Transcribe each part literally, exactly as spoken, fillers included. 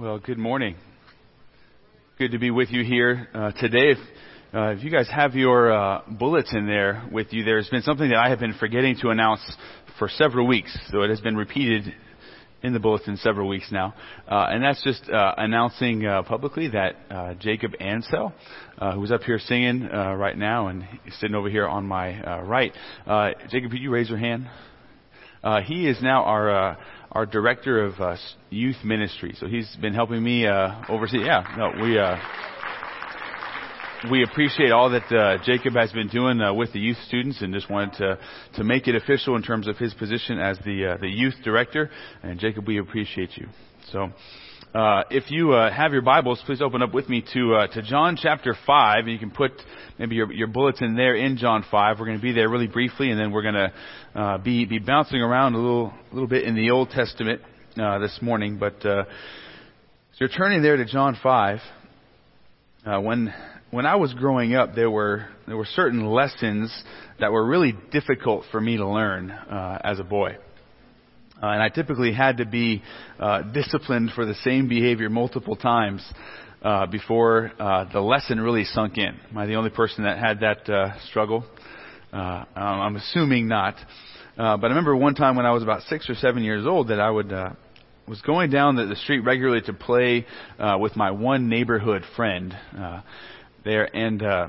Well, good morning. Good to be with you here uh, today. If, uh, if you guys have your uh, bullets in there with you, there's been something that I have been forgetting to announce for several weeks, so it has been repeated in the bulletin several weeks now, uh, and that's just uh, announcing uh, publicly that uh, Jacob Ansel, uh, who's up here singing uh, right now and he's sitting over here on my uh, right, uh, Jacob, could you raise your hand? Uh, he is now our... Uh, our director of uh, youth ministry. So he's been helping me uh, oversee. Yeah, no, we uh, we appreciate all that uh, Jacob has been doing uh, with the youth students, and just wanted to to make it official in terms of his position as the uh, the youth director. And Jacob, we appreciate you. So uh, if you uh, have your Bibles, please open up with me to uh, to John chapter five, and you can put maybe your your bullets in there in John five. We're going to be there really briefly, and then we're going to uh, be be bouncing around a little a little bit in the Old Testament uh, this morning. But uh, so you're turning there to John five. Uh, when when I was growing up, there were there were certain lessons that were really difficult for me to learn uh, as a boy. Uh, and I typically had to be uh, disciplined for the same behavior multiple times uh, before uh, the lesson really sunk in. Am I the only person that had that uh, struggle? Uh, I'm assuming not. Uh, but I remember one time when I was about six or seven years old that I would uh, was going down the, the street regularly to play uh, with my one neighborhood friend uh, there, and uh,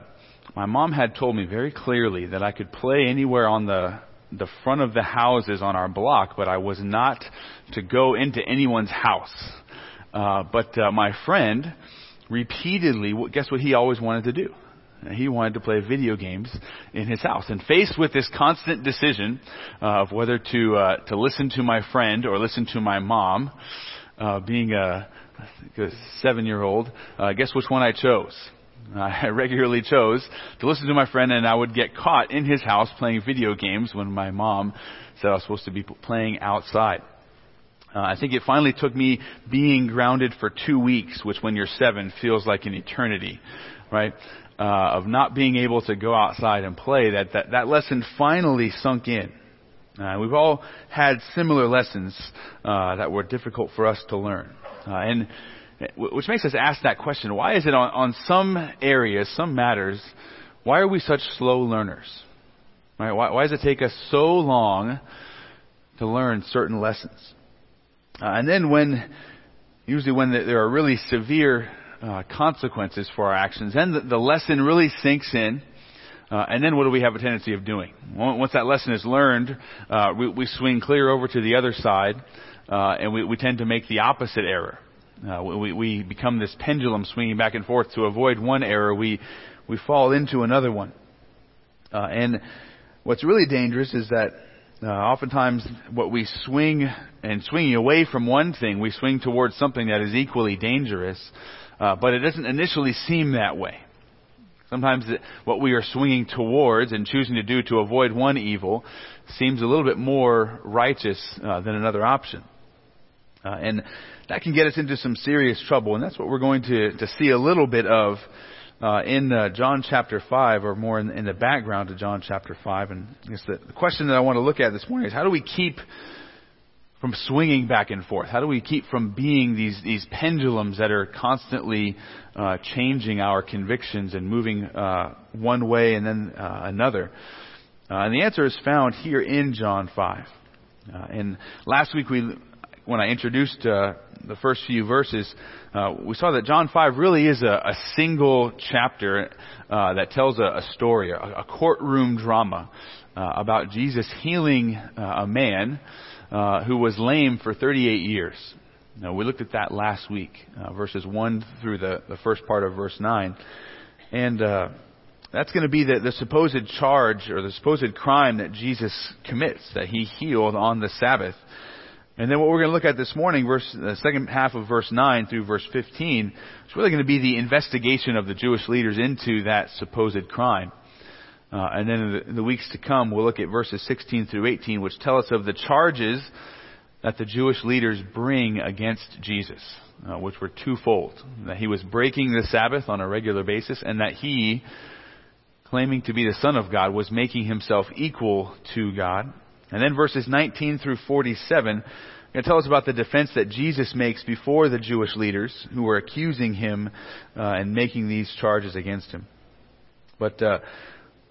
my mom had told me very clearly that I could play anywhere on the the front of the houses on our block, but I was not to go into anyone's house. Uh, but uh, my friend repeatedly, guess what he always wanted to do? He wanted to play video games in his house. And faced with this constant decision uh, of whether to uh, to listen to my friend or listen to my mom, uh, being a, a seven-year-old, uh, guess which one I chose? I regularly chose to listen to my friend, and I would get caught in his house playing video games when my mom said I was supposed to be playing outside. Uh, I think it finally took me being grounded for two weeks, which when you're seven feels like an eternity, right? Uh, of not being able to go outside and play, that, that, that lesson finally sunk in. Uh, we've all had similar lessons uh, that were difficult for us to learn. Uh, and Which makes us ask that question, why is it on, on some areas, some matters, why are we such slow learners? Right? Why, why does it take us so long to learn certain lessons? Uh, and then when, usually when the, there are really severe uh, consequences for our actions, then the, the lesson really sinks in. Uh, and then what do we have a tendency of doing? Once that lesson is learned, uh, we, we swing clear over to the other side, uh, and we, we tend to make the opposite error. Uh, we, we become this pendulum swinging back and forth. To avoid one error, we we fall into another one. Uh, and what's really dangerous is that uh, oftentimes what we swing and swinging away from one thing, we swing towards something that is equally dangerous, uh, but it doesn't initially seem that way. Sometimes what we are swinging towards and choosing to do to avoid one evil seems a little bit more righteous uh, than another option. Uh, and that can get us into some serious trouble, and that's what we're going to, to see a little bit of uh, in uh, John chapter five, or more in, in the background to John chapter five. And I guess the, the question that I want to look at this morning is, how do we keep from swinging back and forth? How do we keep from being these, these pendulums that are constantly uh, changing our convictions and moving uh, one way and then uh, another? Uh, and the answer is found here in John five. Uh, and last week we... When I introduced uh, the first few verses, uh, we saw that John five really is a, a single chapter uh, that tells a, a story, a, a courtroom drama uh, about Jesus healing uh, a man uh, who was lame for thirty-eight years. Now, we looked at that last week, uh, verses one through the, the first part of verse nine. And uh, that's going to be the, the supposed charge or the supposed crime that Jesus commits, that he healed on the Sabbath. And then what we're going to look at this morning, verse, the second half of verse nine through verse fifteen, is really going to be the investigation of the Jewish leaders into that supposed crime. Uh, and then in the, in the weeks to come, we'll look at verses sixteen through eighteen, which tell us of the charges that the Jewish leaders bring against Jesus, uh, which were twofold. That he was breaking the Sabbath on a regular basis, and that he, claiming to be the Son of God, was making himself equal to God. And then verses nineteen through forty-seven going to tell us about the defense that Jesus makes before the Jewish leaders who were accusing him uh, and making these charges against him. But uh,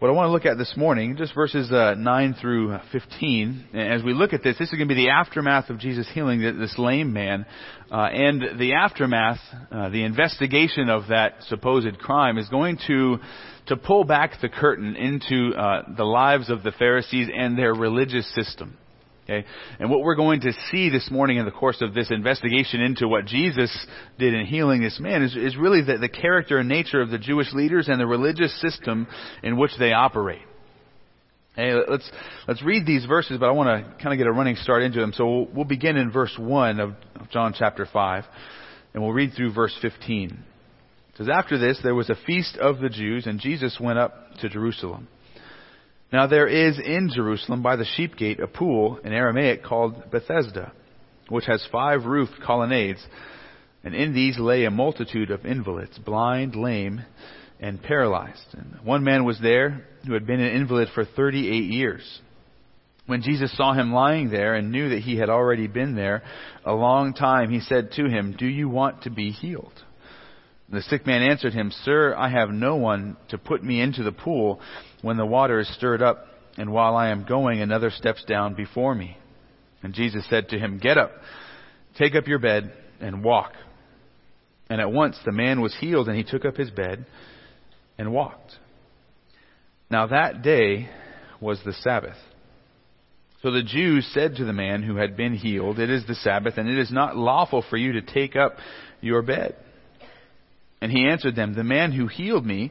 what I want to look at this morning, just verses uh, nine through fifteen, and as we look at this, this is going to be the aftermath of Jesus healing this lame man, uh, and the aftermath, uh, the investigation of that supposed crime is going to to pull back the curtain into uh, the lives of the Pharisees and their religious system. Okay? And what we're going to see this morning in the course of this investigation into what Jesus did in healing this man is, is really the, the character and nature of the Jewish leaders and the religious system in which they operate. Hey, let's let's read these verses, but I want to kind of get a running start into them. So we'll, we'll begin in verse one of, of John chapter five, and we'll read through verse fifteen. It says, "After this, there was a feast of the Jews, and Jesus went up to Jerusalem. Now there is in Jerusalem by the sheep gate a pool in Aramaic called Bethesda, which has five roofed colonnades, and in these lay a multitude of invalids, blind, lame, and paralyzed. And one man was there who had been an invalid for thirty-eight years. When Jesus saw him lying there and knew that he had already been there a long time, he said to him, 'Do you want to be healed?' The sick man answered him, 'Sir, I have no one to put me into the pool when the water is stirred up, and while I am going, another steps down before me.' And Jesus said to him, 'Get up, take up your bed, and walk.' And at once the man was healed, and he took up his bed and walked. Now that day was the Sabbath. So the Jews said to the man who had been healed, 'It is the Sabbath, and it is not lawful for you to take up your bed.' And he answered them, 'The man who healed me,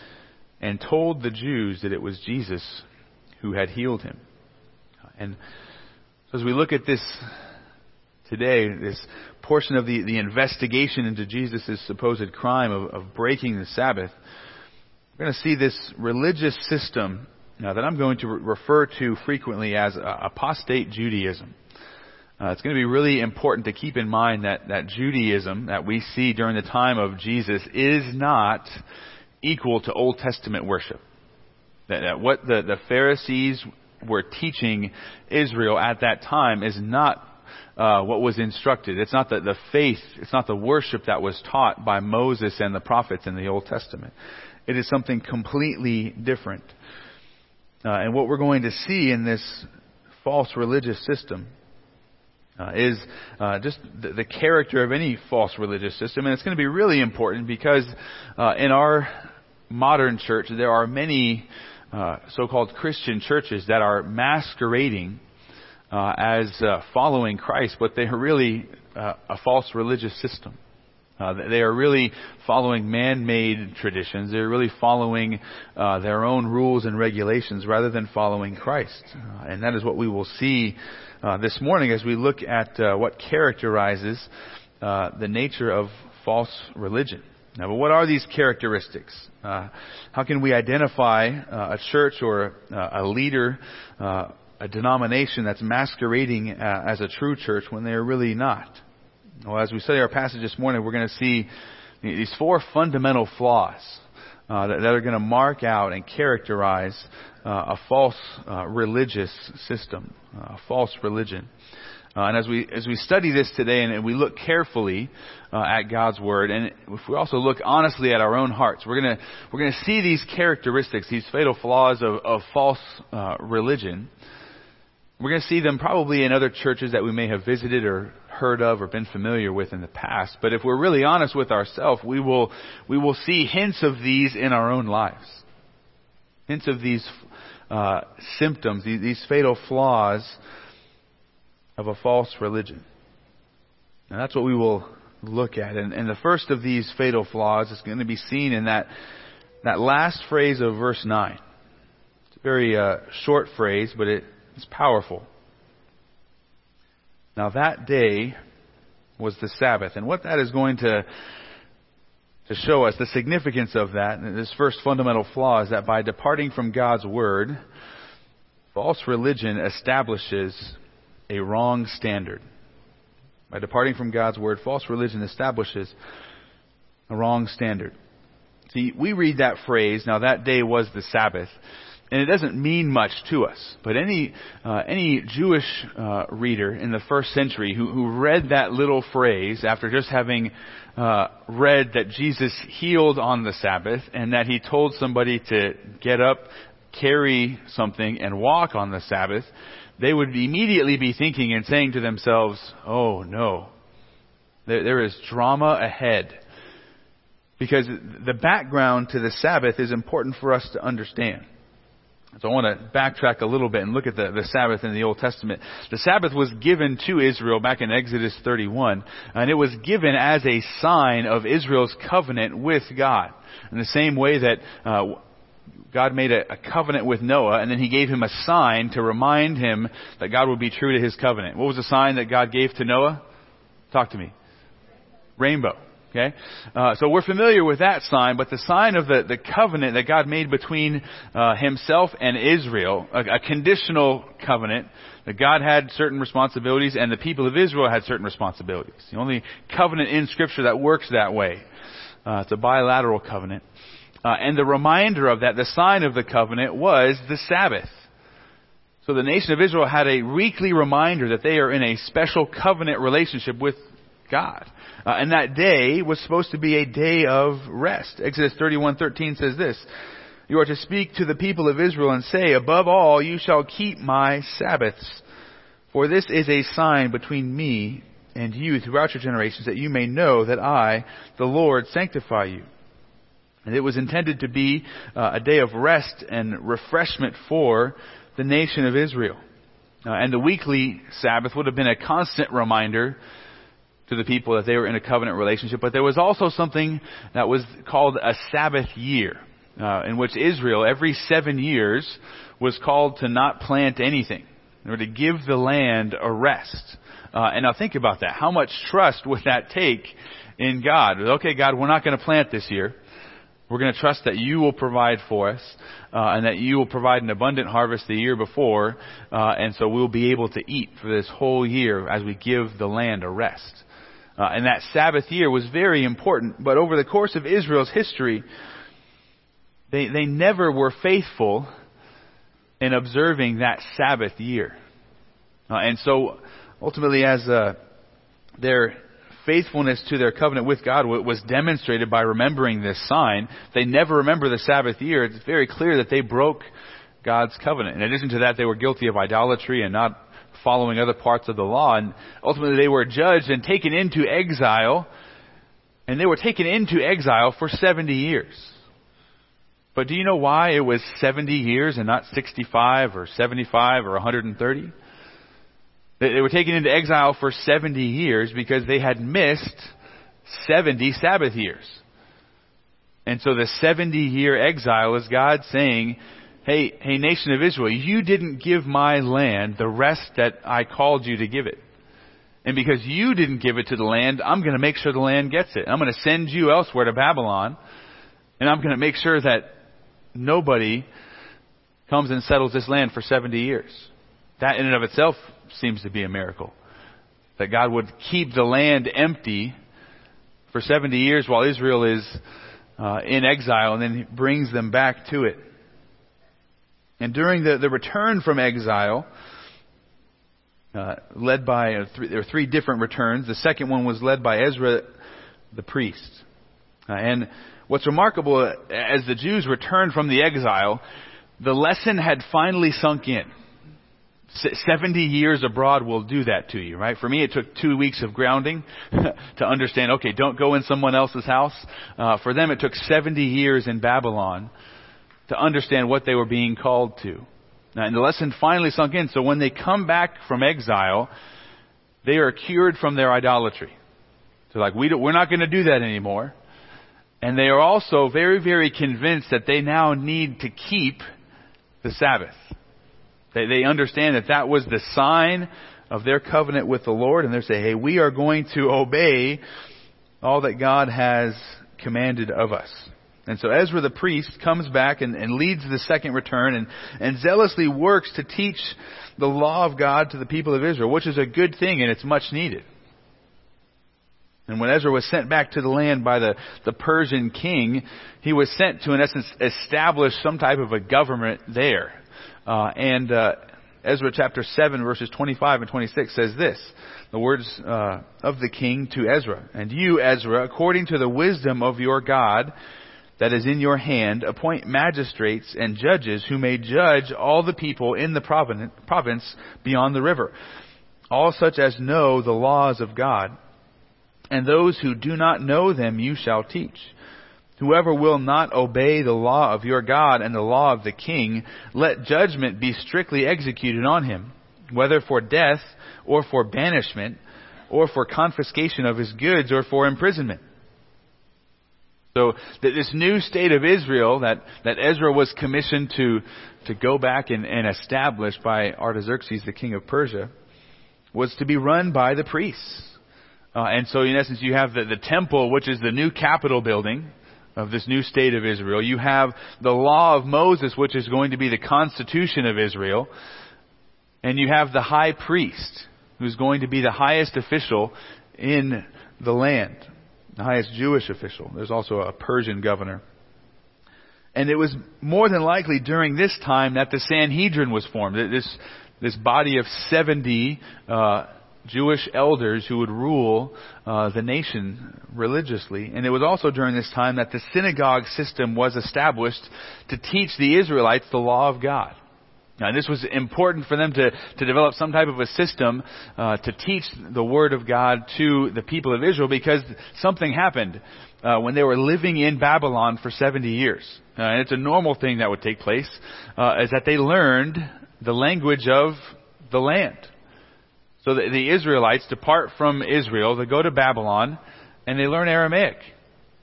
and told the Jews that it was Jesus who had healed him." And so as we look at this today, this portion of the, the investigation into Jesus' supposed crime of, of breaking the Sabbath, we're going to see this religious system now that I'm going to re- refer to frequently as apostate Judaism. Uh, it's going to be really important to keep in mind that, that Judaism that we see during the time of Jesus is not equal to Old Testament worship. That, that what the, the Pharisees were teaching Israel at that time is not uh, what was instructed. It's not the, the faith, it's not the worship that was taught by Moses and the prophets in the Old Testament. It is something completely different. Uh, and what we're going to see in this false religious system Uh, is uh, just the, the character of any false religious system. And it's going to be really important because uh, in our modern church, there are many uh, so-called Christian churches that are masquerading uh, as uh, following Christ, but they are really uh, a false religious system. Uh, they are really following man-made traditions. They're really following uh, their own rules and regulations rather than following Christ. Uh, and that is what we will see uh, this morning as we look at uh, what characterizes uh, the nature of false religion. Now, but what are these characteristics? Uh, how can we identify uh, a church or uh, a leader, uh, a denomination that's masquerading uh, as a true church when they're really not? Well, as we study our passage this morning, we're going to see these four fundamental flaws uh, that, that are going to mark out and characterize uh, a false uh, religious system, uh, a false religion. Uh, and as we as we study this today and, and we look carefully uh, at God's Word, and if we also look honestly at our own hearts, we're going to we're going to see these characteristics, these fatal flaws of, of false uh, religion. We're going to see them probably in other churches that we may have visited or heard of or been familiar with in the past. But if we're really honest with ourselves, we will we will see hints of these in our own lives. Hints of these uh, symptoms, these, these fatal flaws of a false religion. And that's what we will look at. And, and the first of these fatal flaws is going to be seen in that, that last phrase of verse nine. It's a very uh, short phrase, but it... It's powerful. Now that day was the Sabbath. And what that is going to to show us, the significance of that, and this first fundamental flaw, is that by departing from God's word, false religion establishes a wrong standard. By departing from God's word, false religion establishes a wrong standard. See, we read that phrase, now that day was the Sabbath, and it doesn't mean much to us. But any uh, any Jewish uh, reader in the first century who, who read that little phrase after just having uh, read that Jesus healed on the Sabbath and that he told somebody to get up, carry something, and walk on the Sabbath, they would immediately be thinking and saying to themselves, oh no, there, there is drama ahead. Because the background to the Sabbath is important for us to understand. So I want to backtrack a little bit and look at the, the Sabbath in the Old Testament. The Sabbath was given to Israel back in Exodus thirty-one, and it was given as a sign of Israel's covenant with God. In the same way that uh, God made a, a covenant with Noah, and then he gave him a sign to remind him that God would be true to his covenant. What was the sign that God gave to Noah? Talk to me. Rainbow. Okay, uh, so we're familiar with that sign, but the sign of the, the covenant that God made between uh, himself and Israel, a, a conditional covenant, that God had certain responsibilities and the people of Israel had certain responsibilities. The only covenant in Scripture that works that way. Uh, it's a bilateral covenant. Uh, and the reminder of that, the sign of the covenant, was the Sabbath. So the nation of Israel had a weekly reminder that they are in a special covenant relationship with God. Uh, and that day was supposed to be a day of rest. Exodus thirty-one thirteen says this, "You are to speak to the people of Israel and say, above all, you shall keep my Sabbaths. For this is a sign between me and you throughout your generations, that you may know that I, the Lord, sanctify you." And it was intended to be uh, a day of rest and refreshment for the nation of Israel. Uh, and the weekly Sabbath would have been a constant reminder to the people that they were in a covenant relationship. But there was also something that was called a Sabbath year, uh, in which Israel every seven years was called to not plant anything. They were to give the land a rest. Uh, and now think about that. How much trust would that take in God? Okay, God, we're not going to plant this year. We're going to trust that you will provide for us, uh, and that you will provide an abundant harvest the year before. Uh, and so we'll be able to eat for this whole year as we give the land a rest. Uh, and that Sabbath year was very important. But over the course of Israel's history, they they never were faithful in observing that Sabbath year. Uh, and so ultimately, as uh, their faithfulness to their covenant with God was demonstrated by remembering this sign, they never remember the Sabbath year. It's very clear that they broke God's covenant. In addition to that, they were guilty of idolatry and not following other parts of the law, and ultimately they were judged and taken into exile, and they were taken into exile for seventy years. But do you know why it was seventy years and not sixty-five or seventy-five or one hundred thirty? They were taken into exile for seventy years because they had missed seventy Sabbath years. And so the seventy-year exile is God saying, Hey, hey, nation of Israel, you didn't give my land the rest that I called you to give it. And because you didn't give it to the land, I'm going to make sure the land gets it. I'm going to send you elsewhere to Babylon, and I'm going to make sure that nobody comes and settles this land for seventy years. That in and of itself seems to be a miracle, that God would keep the land empty for seventy years while Israel is uh, in exile, and then he brings them back to it. And during the, the return from exile, uh, led by, uh, th- there were three different returns. The second one was led by Ezra the priest. Uh, and what's remarkable, uh, as the Jews returned from the exile, the lesson had finally sunk in. S- Seventy years abroad will do that to you, right? For me, it took two weeks of grounding to understand, okay, don't go in someone else's house. Uh, for them, it took seventy years in Babylon to understand what they were being called to. Now, and the lesson finally sunk in. So when they come back from exile, they are cured from their idolatry. So like, we don't, we're not going to do that anymore. And they are also very, very convinced that they now need to keep the Sabbath. They, they understand that that was the sign of their covenant with the Lord, and they say, hey, we are going to obey all that God has commanded of us. And so Ezra the priest comes back and, and leads the second return and, and zealously works to teach the law of God to the people of Israel, which is a good thing and it's much needed. And when Ezra was sent back to the land by the, the Persian king, he was sent to, in essence, establish some type of a government there. Uh, and uh, Ezra chapter seven, verses twenty-five and twenty-six says this, the words uh, of the king to Ezra. And you, Ezra, according to the wisdom of your God that is in your hand, appoint magistrates and judges who may judge all the people in the province beyond the river, all such as know the laws of God. And those who do not know them you shall teach. Whoever will not obey the law of your God and the law of the king, let judgment be strictly executed on him, whether for death or for banishment or for confiscation of his goods or for imprisonment. So that this new state of Israel that, that Ezra was commissioned to, to go back and, and establish by Artaxerxes, the king of Persia, was to be run by the priests. Uh, and so, in essence, you have the, the temple, which is the new capital building of this new state of Israel. You have the law of Moses, which is going to be the constitution of Israel. And you have the high priest, who's going to be the highest official in the land, the highest Jewish official. There's also a Persian governor. And it was more than likely during this time that the Sanhedrin was formed, this this body of seventy uh Jewish elders who would rule uh, the nation religiously. And it was also during this time that the synagogue system was established to teach the Israelites the law of God. Now, this was important for them to, to develop some type of a system uh, to teach the Word of God to the people of Israel, because something happened uh, when they were living in Babylon for seventy years. Uh, and it's a normal thing that would take place, uh, is that they learned the language of the land. So the, the Israelites depart from Israel, they go to Babylon, and they learn Aramaic.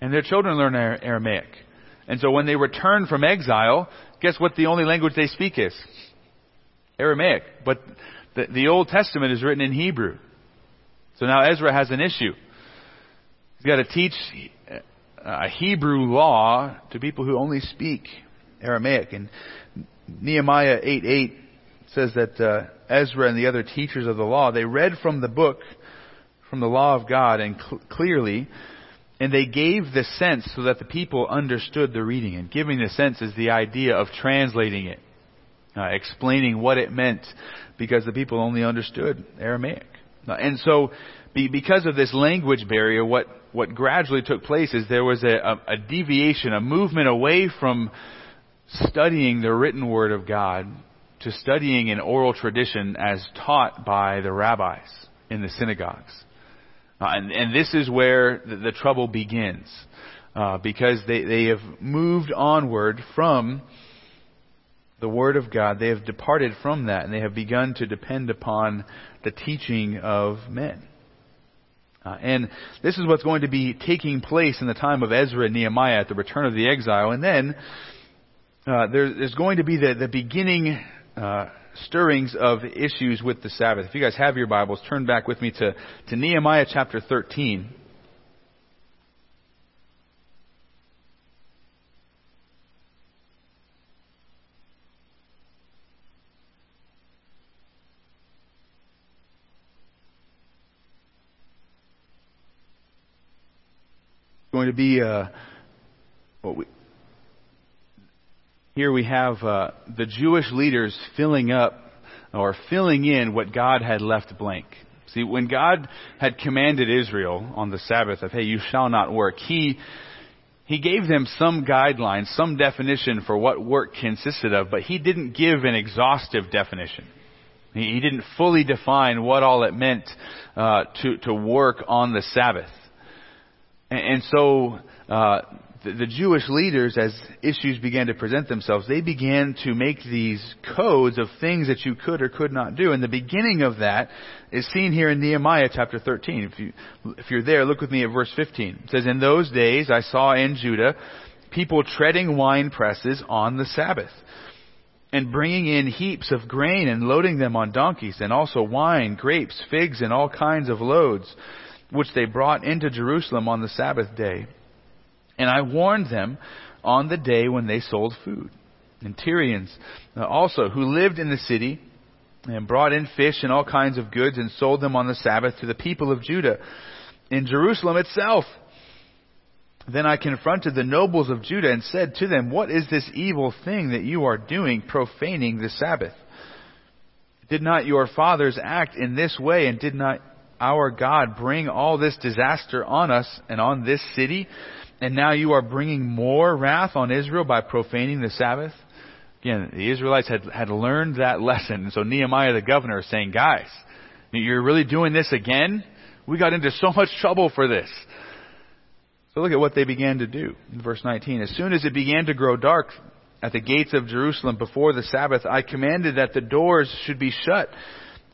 And their children learn Ar- Aramaic. And so when they return from exile, guess what the only language they speak is? Aramaic. But the, the Old Testament is written in Hebrew. So now Ezra has an issue. He's got to teach a Hebrew law to people who only speak Aramaic. And Nehemiah eight eight says that uh, Ezra and the other teachers of the law, they read from the book, from the law of God, and cl- clearly, and they gave the sense so that the people understood the reading. And giving the sense is the idea of translating it, uh, explaining what it meant, because the people only understood Aramaic. And so, be, because of this language barrier, what, what gradually took place is there was a, a, a deviation, a movement away from studying the written word of God to studying an oral tradition as taught by the rabbis in the synagogues. Uh, and, and this is where the, the trouble begins, uh, because they, they have moved onward from the Word of God. They have departed from that, and they have begun to depend upon the teaching of men. Uh, and this is what's going to be taking place in the time of Ezra and Nehemiah at the return of the exile. And then uh, there, there's going to be the, the beginning Uh, stirrings of issues with the Sabbath. If you guys have your Bibles, turn back with me to, to Nehemiah chapter thirteen. It's going to be uh, what we... Here we have uh, the Jewish leaders filling up or filling in what God had left blank. See, when God had commanded Israel on the Sabbath of, hey, you shall not work, He He gave them some guidelines, some definition for what work consisted of, but He didn't give an exhaustive definition. He, he didn't fully define what all it meant uh, to, to work on the Sabbath. And, and so... Uh, The Jewish leaders, as issues began to present themselves, they began to make these codes of things that you could or could not do. And the beginning of that is seen here in Nehemiah chapter thirteen. If, you, if you're there, look with me at verse fifteen. It says, "In those days I saw in Judah people treading wine presses on the Sabbath. and bringing in heaps of grain and loading them on donkeys, and also wine, grapes, figs, and all kinds of loads, which they brought into Jerusalem on the Sabbath day. And I warned them on the day when they sold food. And Tyrians also, who lived in the city, and brought in fish and all kinds of goods, and sold them on the Sabbath to the people of Judah in Jerusalem itself. Then I confronted the nobles of Judah and said to them, "What is this evil thing that you are doing, profaning the Sabbath? Did not your fathers act in this way, and did not our God bring all this disaster on us and on this city? And now you are bringing more wrath on Israel by profaning the Sabbath." Again, the Israelites had, had learned that lesson. And so Nehemiah, the governor, is saying, "Guys, you're really doing this again? We got into so much trouble for this." So look at what they began to do. In verse nineteen, as soon as it began to grow dark at the gates of Jerusalem before the Sabbath, I commanded that the doors should be shut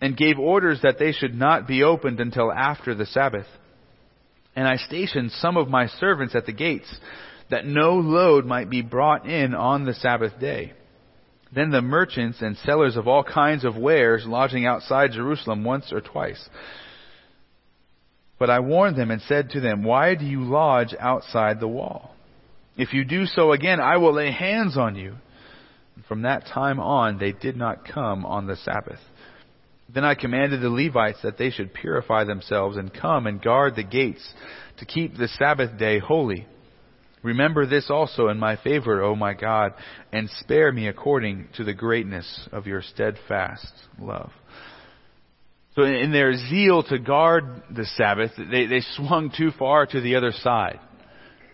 and gave orders that they should not be opened until after the Sabbath. And I stationed some of my servants at the gates that no load might be brought in on the Sabbath day. Then the merchants and sellers of all kinds of wares lodging outside Jerusalem once or twice. But I warned them and said to them, "Why do you lodge outside the wall? If you do so again, I will lay hands on you." And from that time on, they did not come on the Sabbath. Then I commanded the Levites that they should purify themselves and come and guard the gates to keep the Sabbath day holy. Remember this also in my favor, O my God, and spare me according to the greatness of your steadfast love. So in their zeal to guard the Sabbath, they, they swung too far to the other side.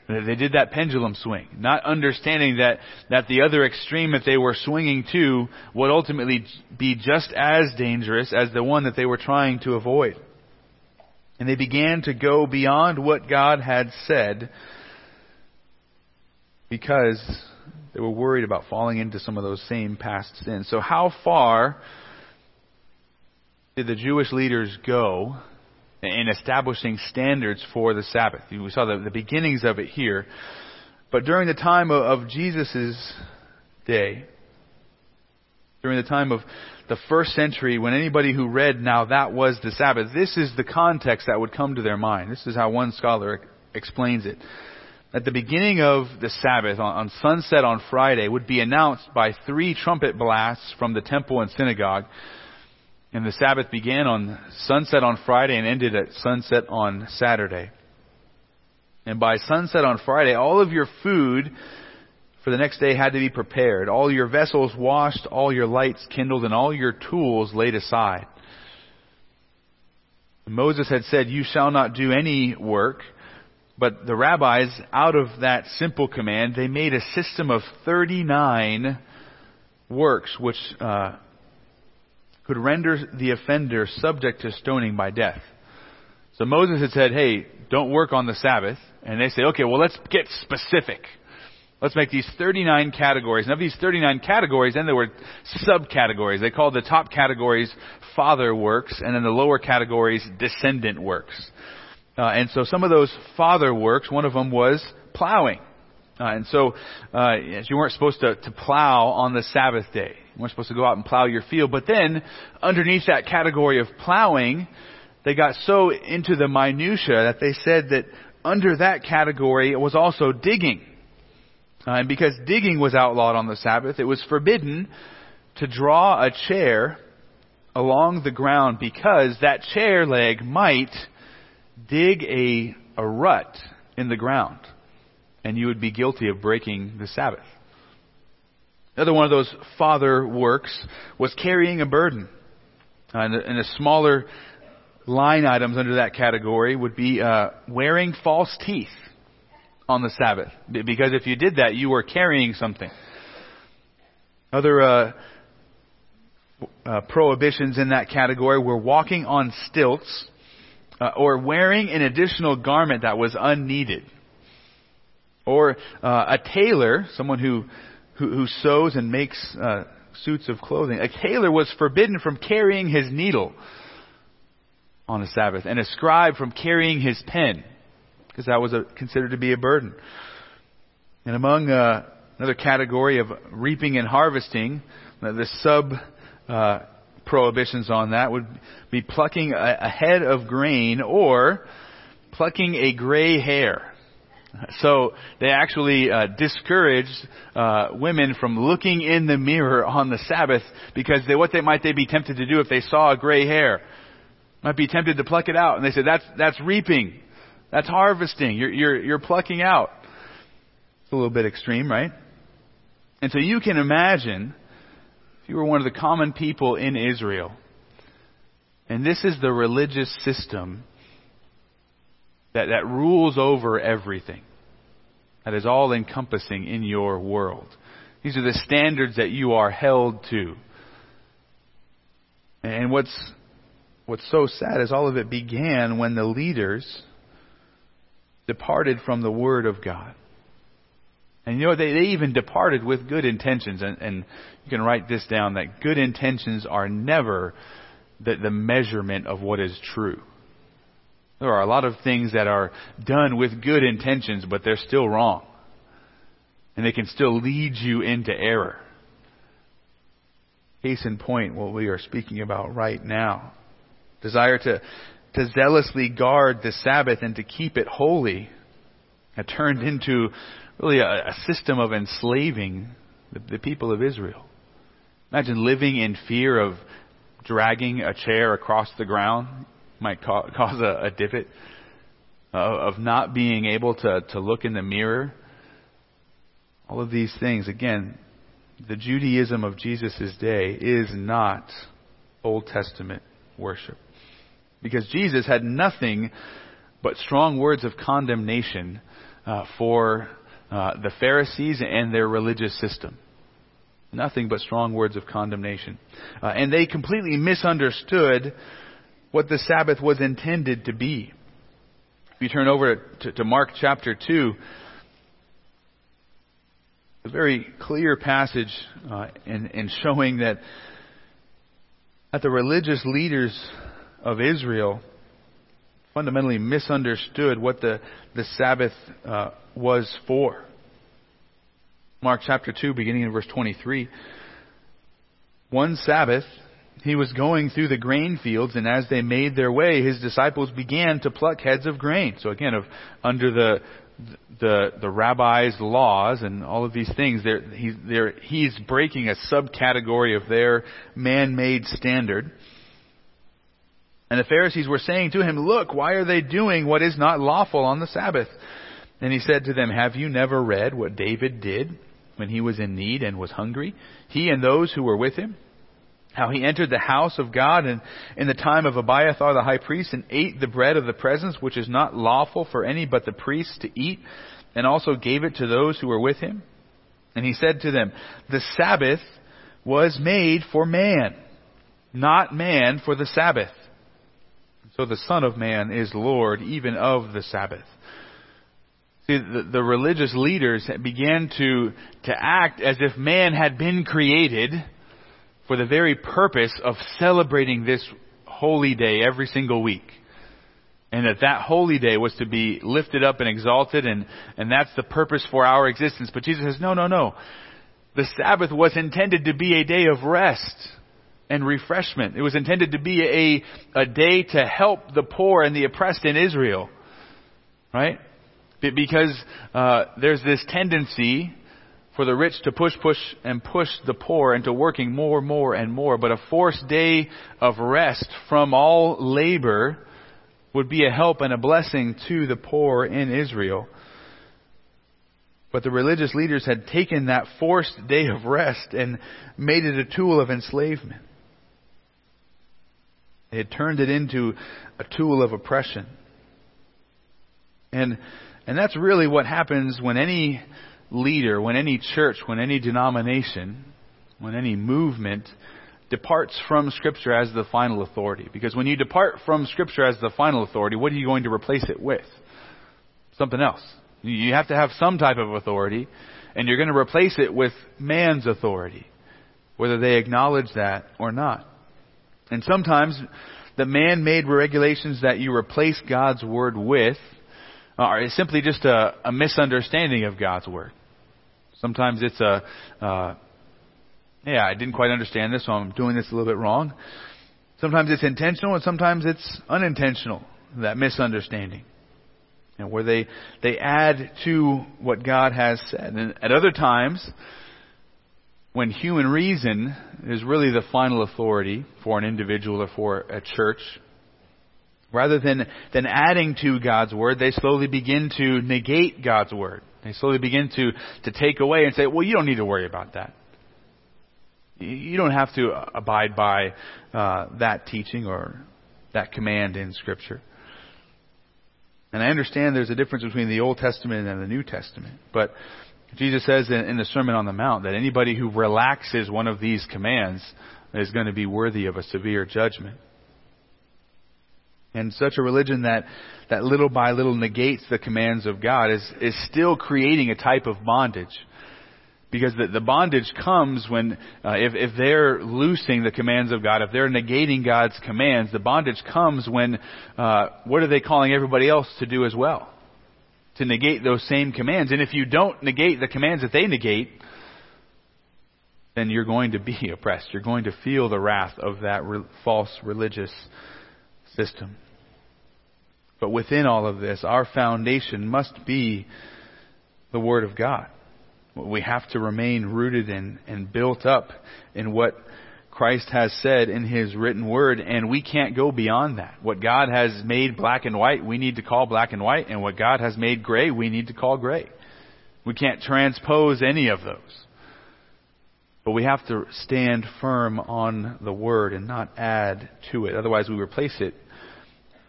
They did that pendulum swing, not understanding that, that the other extreme that they were swinging to would ultimately be just as dangerous as the one that they were trying to avoid. And they began to go beyond what God had said because they were worried about falling into some of those same past sins. So how far did the Jewish leaders go in establishing standards for the Sabbath? We saw the, the beginnings of it here. But during the time of, of Jesus' day, during the time of the first century, when anybody who read, "Now that was the Sabbath," this is the context that would come to their mind. This is how one scholar explains it. At the beginning of the Sabbath, on, on sunset on Friday, would be announced by three trumpet blasts from the temple and synagogue. And the Sabbath began on sunset on Friday and ended at sunset on Saturday. And by sunset on Friday, all of your food for the next day had to be prepared, all your vessels washed, all your lights kindled, and all your tools laid aside. Moses had said, "You shall not do any work." But the rabbis, out of that simple command, they made a system of thirty-nine works, which uh could render the offender subject to stoning by death. So Moses had said, "Hey, don't work on the Sabbath." And they say, "Okay, well, let's get specific. Let's make these thirty-nine categories." And of these thirty-nine categories, then there were subcategories. They called the top categories father works, and then the lower categories descendant works. Uh, and so some of those father works, one of them was plowing. Uh, and so uh, you weren't supposed to, to plow on the Sabbath day. You weren't supposed to go out and plow your field. But then underneath that category of plowing, they got so into the minutia that they said that under that category it was also digging. Uh, and because digging was outlawed on the Sabbath, it was forbidden to draw a chair along the ground because that chair leg might dig a, a rut in the ground. And you would be guilty of breaking the Sabbath. Another one of those father works was carrying a burden. And the, and the smaller line items under that category would be uh, wearing false teeth on the Sabbath. Because if you did that, you were carrying something. Other uh, uh, prohibitions in that category were walking on stilts uh, or wearing an additional garment that was unneeded. Or uh, a tailor, someone who, who, who sews and makes uh, suits of clothing. A tailor was forbidden from carrying his needle on the Sabbath, and a scribe from carrying his pen, because that was a, considered to be a burden. And among uh, another category of reaping and harvesting, Now, the sub uh, prohibitions on that would be plucking a, a head of grain or plucking a gray hair. So they actually uh, discouraged uh, women from looking in the mirror on the Sabbath, because they, what they might they be tempted to do if they saw a gray hair? Might be tempted to pluck it out. And they said, that's that's reaping. That's harvesting. You're, you're, you're plucking out. It's a little bit extreme, right? And so you can imagine if you were one of the common people in Israel, and this is the religious system that, that rules over everything, that is all encompassing in your world. These are the standards that you are held to. And what's what's so sad is all of it began when the leaders departed from the Word of God. And you know, they, they even departed with good intentions. And, and you can write this down, that good intentions are never the, the measurement of what is true. There are a lot of things that are done with good intentions, but they're still wrong. And they can still lead you into error. Case in point, what we are speaking about right now. Desire to, to zealously guard the Sabbath and to keep it holy, it turned into really a, a system of enslaving the, the people of Israel. Imagine living in fear of dragging a chair across the ground. Might ca- cause a, a divot. Uh, of not being able to, to look in the mirror. All of these things. Again, the Judaism of Jesus' day is not Old Testament worship. Because Jesus had nothing but strong words of condemnation uh, for Uh, the Pharisees and their religious system. Nothing but strong words of condemnation. Uh, and they completely misunderstood what the Sabbath was intended to be. If you turn over to, to Mark chapter two, a very clear passage uh, in, in showing that, that the religious leaders of Israel fundamentally misunderstood what the, the Sabbath uh, was for. Mark chapter two, beginning in verse twenty-three. One Sabbath, he was going through the grain fields, and as they made their way, his disciples began to pluck heads of grain. So again, of under the the the rabbi's laws and all of these things, they're, he's, they're, he's breaking a subcategory of their man-made standard. And the Pharisees were saying to him, "Look, why are they doing what is not lawful on the Sabbath?" And he said to them, "Have you never read what David did when he was in need and was hungry? He and those who were with him, how he entered the house of God and in the time of Abiathar the high priest and ate the bread of the presence, which is not lawful for any but the priests to eat, and also gave it to those who were with him." And he said to them, "The Sabbath was made for man, not man for the Sabbath. So the Son of Man is Lord, even of the Sabbath." See, the, the religious leaders began to, to act as if man had been created for the very purpose of celebrating this holy day every single week. And that that holy day was to be lifted up and exalted, and, and that's the purpose for our existence. But Jesus says, no, no, no. The Sabbath was intended to be a day of rest and refreshment. It was intended to be a, a day to help the poor and the oppressed in Israel. Right? Because uh, there's this tendency for the rich to push, push, and push the poor into working more, more, and more. But a forced day of rest from all labor would be a help and a blessing to the poor in Israel. But the religious leaders had taken that forced day of rest and made it a tool of enslavement. They had turned it into a tool of oppression. And and that's really what happens when any leader, when any church, when any denomination, when any movement departs from Scripture as the final authority. Because when you depart from Scripture as the final authority, what are you going to replace it with? Something else. You have to have some type of authority, and you're going to replace it with man's authority, whether they acknowledge that or not. And sometimes the man-made regulations that you replace God's Word with are simply just a, a misunderstanding of God's Word. Sometimes it's a, uh, yeah, I didn't quite understand this, so I'm doing this a little bit wrong. Sometimes it's intentional and sometimes it's unintentional, that misunderstanding. And where they, they add to what God has said. And at other times, when human reason is really the final authority for an individual or for a church, rather than, than adding to God's word, they slowly begin to negate God's word. They slowly begin to, to take away and say, well, you don't need to worry about that. You don't have to abide by uh, that teaching or that command in Scripture. And I understand there's a difference between the Old Testament and the New Testament. But Jesus says in, in the Sermon on the Mount that anybody who relaxes one of these commands is going to be worthy of a severe judgment. And such a religion that, that little by little negates the commands of God is, is still creating a type of bondage. Because the, the bondage comes when, uh, if, if they're loosing the commands of God, if they're negating God's commands, the bondage comes when, uh, what are they calling everybody else to do as well? To negate those same commands. And if you don't negate the commands that they negate, then you're going to be oppressed. You're going to feel the wrath of that re- false religious system. But within all of this, our foundation must be the Word of God. We have to remain rooted in, and built up in what Christ has said in His written word, and we can't go beyond that. What God has made black and white, we need to call black and white, and what God has made gray, we need to call gray. We can't transpose any of those. But we have to stand firm on the word and not add to it. Otherwise, we replace it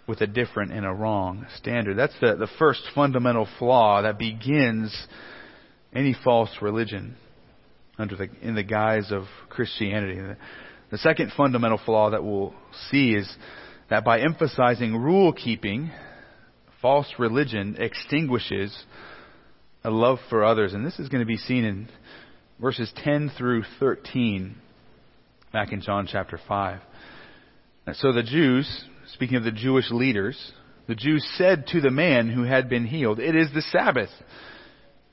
with a different and a wrong standard. That's the, the first fundamental flaw that begins any false religion under the, in the guise of Christianity. The second fundamental flaw that we'll see is that by emphasizing rule-keeping, false religion extinguishes a love for others. And this is going to be seen in verses ten through thirteen back in John chapter five. So the Jews, speaking of the Jewish leaders, the Jews said to the man who had been healed, "It is the Sabbath.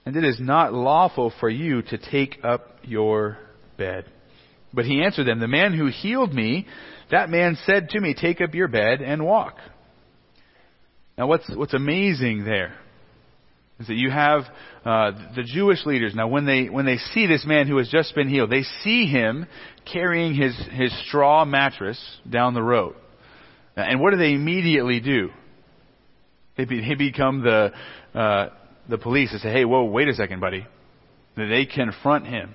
And it is not lawful for you to take up your bed." But he answered them, "The man who healed me, that man said to me, 'Take up your bed and walk.'" Now what's what's amazing there is that you have uh, the Jewish leaders. Now when they when they see this man who has just been healed, they see him carrying his, his straw mattress down the road. And what do they immediately do? They, be, they become the... Uh, the police and say, "Hey, whoa, wait a second, buddy." They confront him.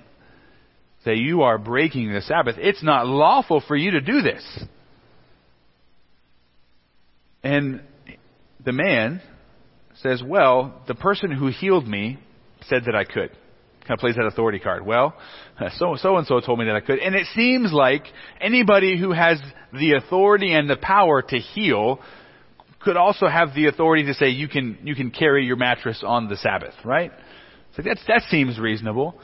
Say, "You are breaking the Sabbath. It's not lawful for you to do this." And the man says, "Well, the person who healed me said that I could." Kind of plays that authority card. Well, so, so-and-so told me that I could. And it seems like anybody who has the authority and the power to heal could also have the authority to say you can you can carry your mattress on the Sabbath, right? So that's, that seems reasonable.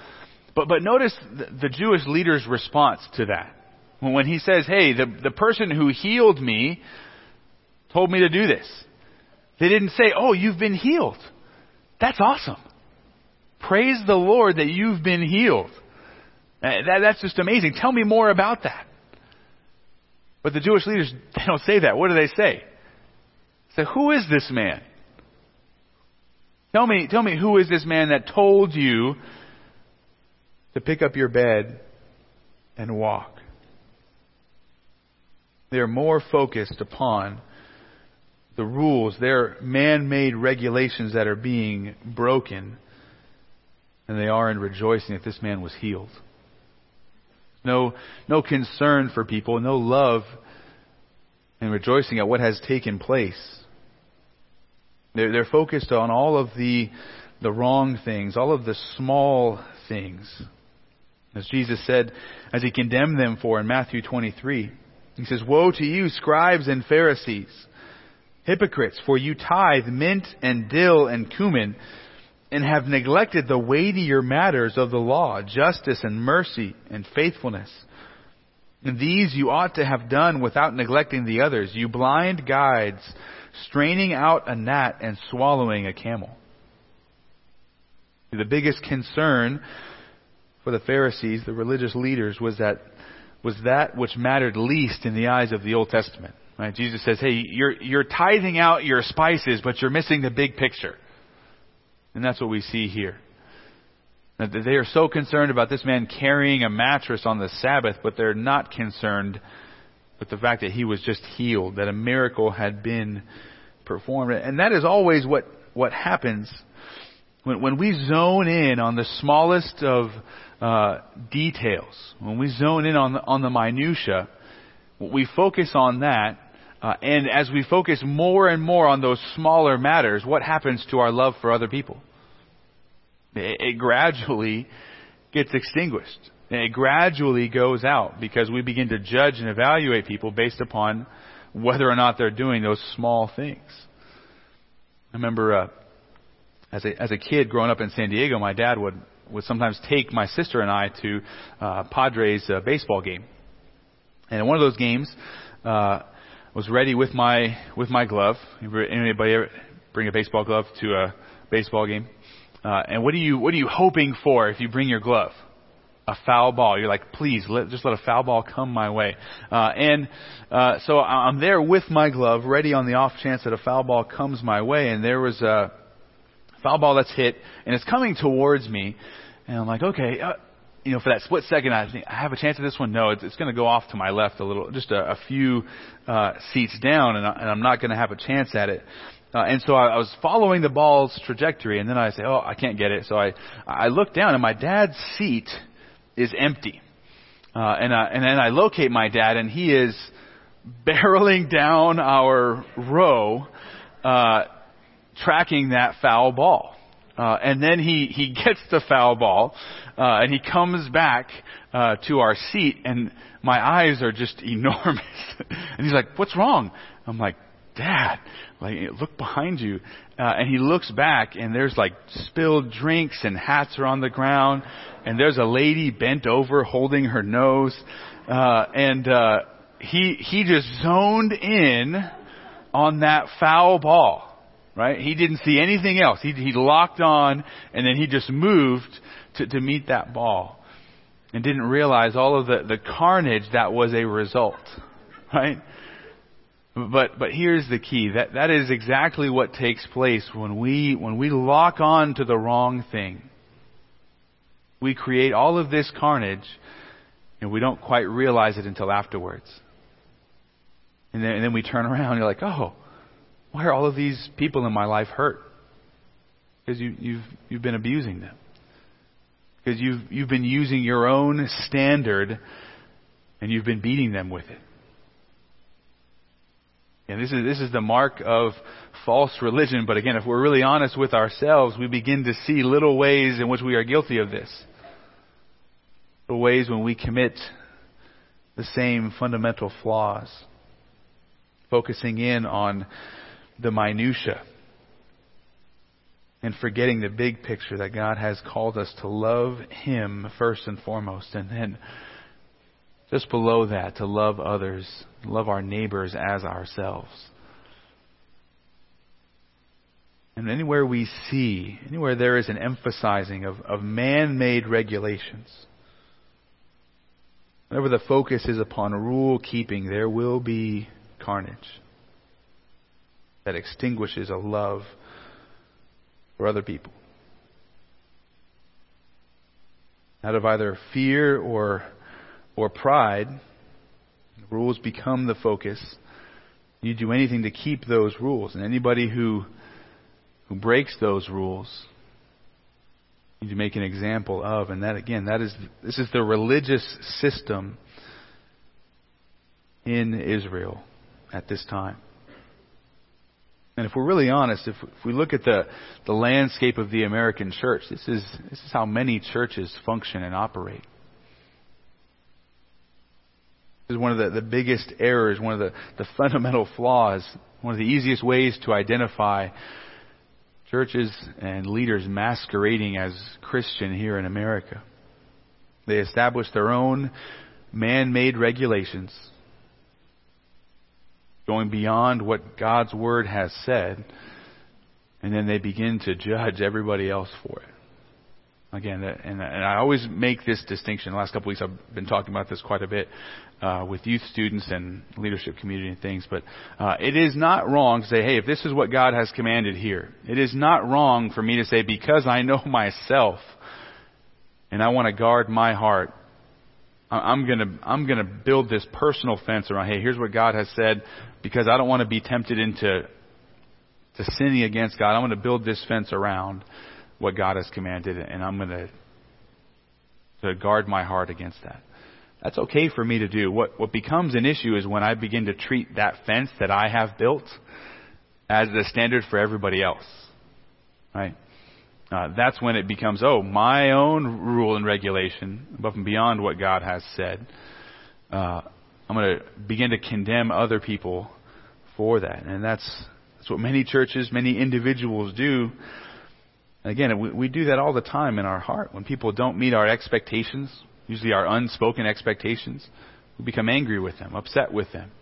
But but notice the, the Jewish leader's response to that. When he says, "Hey, the, the person who healed me told me to do this." They didn't say, "Oh, you've been healed. That's awesome. Praise the Lord that you've been healed. That, that's just amazing. Tell me more about that." But the Jewish leaders, they don't say that. What do they say? So who is this man? Tell me, tell me who is this man that told you to pick up your bed and walk? They're more focused upon the rules. They're man-made regulations that are being broken than they are in rejoicing that this man was healed. No, no concern for people, no love and rejoicing at what has taken place. They're, they're focused on all of the the wrong things, all of the small things. As Jesus said, as he condemned them for in Matthew twenty-three, he says, "Woe to you, scribes and Pharisees, hypocrites, for you tithe mint and dill and cumin, and have neglected the weightier matters of the law, justice and mercy and faithfulness. And these you ought to have done without neglecting the others, you blind guides, straining out a gnat and swallowing a camel." The biggest concern For the Pharisees, the religious leaders, was that was that which mattered least in the eyes of the Old Testament. Right? Jesus says, hey, you're you're tithing out your spices, but you're missing the big picture. And that's what we see here. That they are so concerned about this man carrying a mattress on the Sabbath, but they're not concerned with the fact that he was just healed, that a miracle had been performed. And that is always what, what happens when, when we zone in on the smallest of uh, details, when we zone in on the, on the minutia, we focus on that. Uh, and as we focus more and more on those smaller matters, what happens to our love for other people? It, it gradually gets extinguished. And it gradually goes out because we begin to judge and evaluate people based upon whether or not they're doing those small things. I remember uh, as a as a kid growing up in San Diego, my dad would, would sometimes take my sister and I to uh, Padres uh, baseball game. And in one of those games... Uh, was ready with my with my glove. Anybody ever bring a baseball glove to a baseball game? Uh, and what are you what are you hoping for if you bring your glove? A foul ball. You're like, please, let, just let a foul ball come my way. Uh, and uh, so I'm there with my glove, ready on the off chance that a foul ball comes my way. And there was a foul ball that's hit, and it's coming towards me. And I'm like, okay. Uh, You know, for that split second, I think I have a chance at this one. No, it's, it's going to go off to my left a little, just a, a few uh, seats down, and, I, and I'm not going to have a chance at it. Uh, and so I, I was following the ball's trajectory, and then I say, "Oh, I can't get it." So I, I look down, and my dad's seat is empty. Uh, and I, and then I locate my dad, and he is barreling down our row, uh, tracking that foul ball. Uh, and then he, he gets the foul ball, uh, and he comes back, uh, to our seat, and my eyes are just enormous. And he's like, "What's wrong?" I'm like, "Dad, like, look behind you." Uh, and he looks back, and there's like spilled drinks and hats are on the ground, and there's a lady bent over holding her nose. Uh, and, uh, he, he just zoned in on that foul ball. Right? He didn't see anything else. He, he locked on, and then he just moved to, to meet that ball and didn't realize all of the, the carnage that was a result. Right? But but here's the key. That that is exactly what takes place when we when we lock on to the wrong thing. We create all of this carnage, and we don't quite realize it until afterwards. And then, and then we turn around, and you're like, "Oh, why are all of these people in my life hurt?" Because you, you've you've been abusing them. Because you've you've been using your own standard, and you've been beating them with it. And this is this is the mark of false religion. But again, if we're really honest with ourselves, we begin to see little ways in which we are guilty of this. Little ways when we commit the same fundamental flaws, focusing in on the minutia and forgetting the big picture that God has called us to love Him first and foremost, and then just below that to love others, love our neighbors as ourselves. And anywhere we see, anywhere there is an emphasizing of, of man-made regulations, whenever the focus is upon rule-keeping, there will be carnage that extinguishes a love for other people, out of either fear or or pride. Rules become the focus. You do anything to keep those rules, and anybody who who breaks those rules, you make an example of. And that again, that is this is the religious system in Israel at this time. And if we're really honest, if we look at the, the landscape of the American church, this is this is how many churches function and operate. This is one of the, the biggest errors, one of the, the fundamental flaws, one of the easiest ways to identify churches and leaders masquerading as Christian here in America. They establish their own man-made regulations, going beyond what God's Word has said, and then they begin to judge everybody else for it. Again, and I always make this distinction. The last couple of weeks I've been talking about this quite a bit uh, with youth students and leadership community and things. But uh, it is not wrong to say, hey, if this is what God has commanded here, it is not wrong for me to say, because I know myself and I want to guard my heart, I'm going to I'm going to build this personal fence around, hey, here's what God has said, because I don't want to be tempted into to sinning against God. I'm going to build this fence around what God has commanded, and I'm going to, to guard my heart against that. That's okay for me to do. What what becomes an issue is when I begin to treat that fence that I have built as the standard for everybody else. Right? Uh, that's when it becomes, oh, my own rule and regulation above and beyond what God has said. Uh, I'm going to begin to condemn other people for that. And that's that's what many churches, many individuals do. Again, we, we do that all the time in our heart. When people don't meet our expectations, usually our unspoken expectations, we become angry with them, upset with them.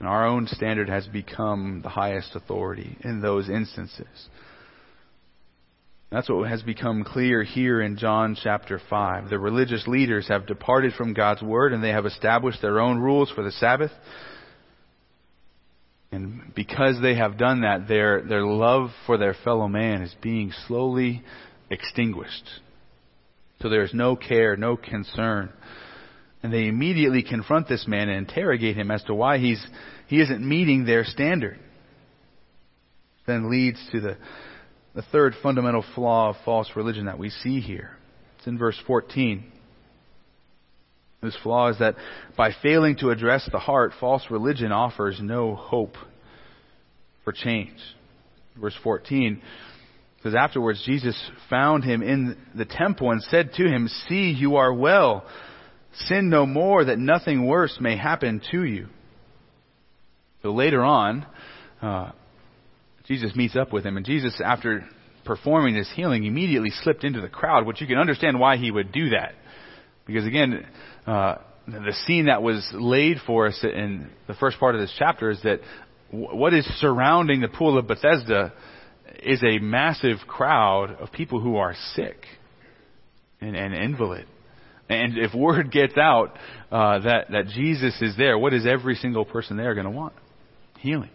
And our own standard has become the highest authority in those instances. That's what has become clear here in John chapter five. The religious leaders have departed from God's word, and they have established their own rules for the Sabbath. And because they have done that, their their love for their fellow man is being slowly extinguished. So there is no care, no concern. And they immediately confront this man and interrogate him as to why he's he isn't meeting their standard. Then leads to the, the third fundamental flaw of false religion that we see here. It's in verse fourteen. This flaw is that by failing to address the heart, false religion offers no hope for change. Verse fourteen says, afterwards Jesus found him in the temple and said to him, see, you are well. Sin no more, that nothing worse may happen to you. So later on, uh, Jesus meets up with him, and Jesus, after performing this healing, immediately slipped into the crowd, which you can understand why he would do that. Because again, uh, the scene that was laid for us in the first part of this chapter is that w- what is surrounding the pool of Bethesda is a massive crowd of people who are sick and, and invalid. And if word gets out uh, that, that Jesus is there, what is every single person there going to want? Healing.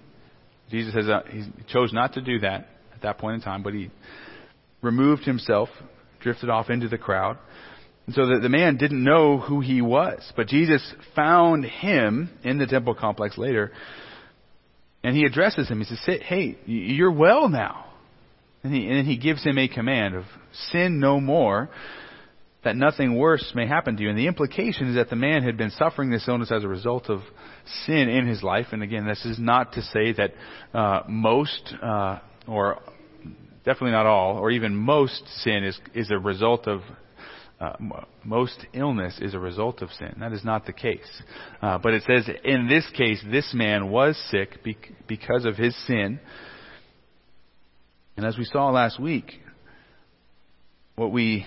Jesus has uh, he chose not to do that at that point in time, but he removed himself, drifted off into the crowd. And so the, the man didn't know who he was, but Jesus found him in the temple complex later, and he addresses him. He says, hey, you're well now. And, he, and then he gives him a command of sin no more, that nothing worse may happen to you. And the implication is that the man had been suffering this illness as a result of sin in his life. And again, this is not to say that uh, most uh, or definitely not all or even most sin is, is a result of Uh, most illness is a result of sin. That is not the case. Uh, but it says, in this case, this man was sick bec- because of his sin. And as we saw last week, what we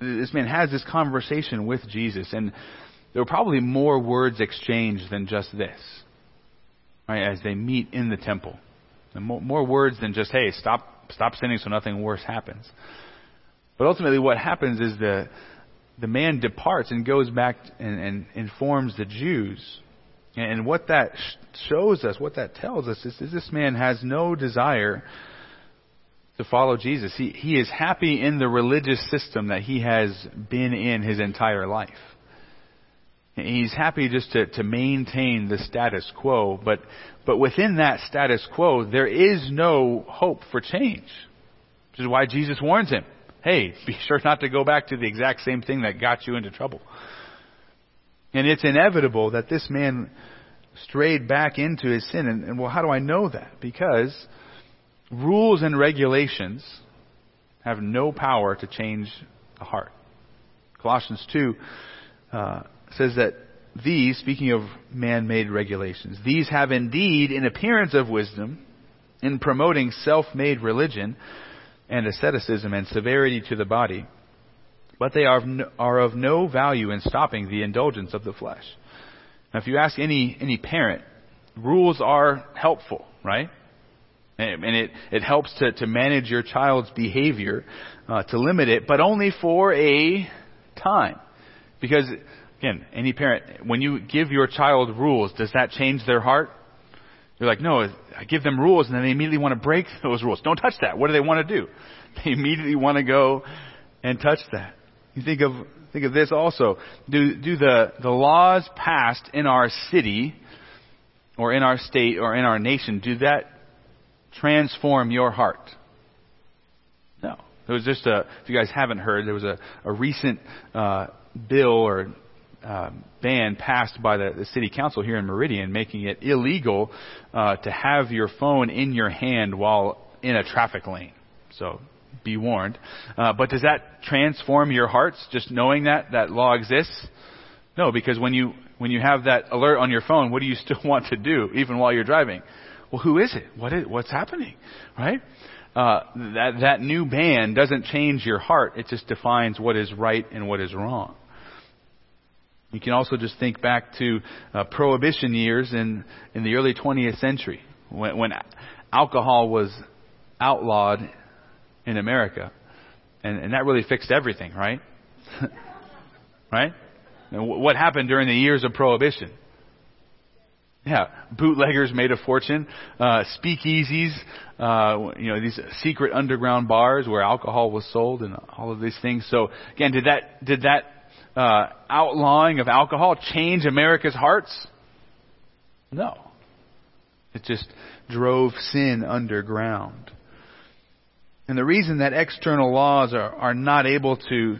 this man has this conversation with Jesus, and there were probably more words exchanged than just this, right? As they meet in the temple, and more, more words than just, "Hey, stop, stop sinning, so nothing worse happens." But ultimately what happens is the the man departs and goes back and, and informs the Jews. And what that shows us, what that tells us, is, is this man has no desire to follow Jesus. He, he is happy in the religious system that he has been in his entire life. And he's happy just to, to maintain the status quo. But, but within that status quo, there is no hope for change, which is why Jesus warns him. Hey, be sure not to go back to the exact same thing that got you into trouble. And it's inevitable that this man strayed back into his sin. And, and well, how do I know that? Because rules and regulations have no power to change the heart. Colossians two uh, says that these, speaking of man-made regulations, these have indeed an appearance of wisdom in promoting self-made religion and asceticism and severity to the body, but they are of, no, are of no value in stopping the indulgence of the flesh. Now, if you ask any any parent, rules are helpful, right? And it, it helps to, to manage your child's behavior, uh, to limit it, but only for a time. Because, again, any parent, when you give your child rules, does that change their heart? You're like, no, I give them rules, and then they immediately want to break those rules. Don't touch that. What do they want to do? They immediately want to go and touch that. You think of think of this also. Do do the, the laws passed in our city or in our state or in our nation, do that transform your heart? No. There was just a, if you guys haven't heard, there was a, a recent uh, bill or uh, ban passed by the, the city council here in Meridian, making it illegal uh, to have your phone in your hand while in a traffic lane. So be warned. Uh, but does that transform your hearts, just knowing that that law exists? No, because when you when you have that alert on your phone, what do you still want to do, even while you're driving? Well, who is it? What is, what's happening, right? Uh, that that new ban doesn't change your heart. It just defines what is right and what is wrong. You can also just think back to uh, Prohibition years in, in the early twentieth century, when, when alcohol was outlawed in America, and, and that really fixed everything, right? Right? And w- what happened during the years of Prohibition? Yeah, bootleggers made a fortune. Uh, speakeasies, uh, you know, these secret underground bars where alcohol was sold, and all of these things. So again, did that did that uh, outlawing of alcohol change America's hearts? No. It just drove sin underground. And the reason that external laws are, are not able to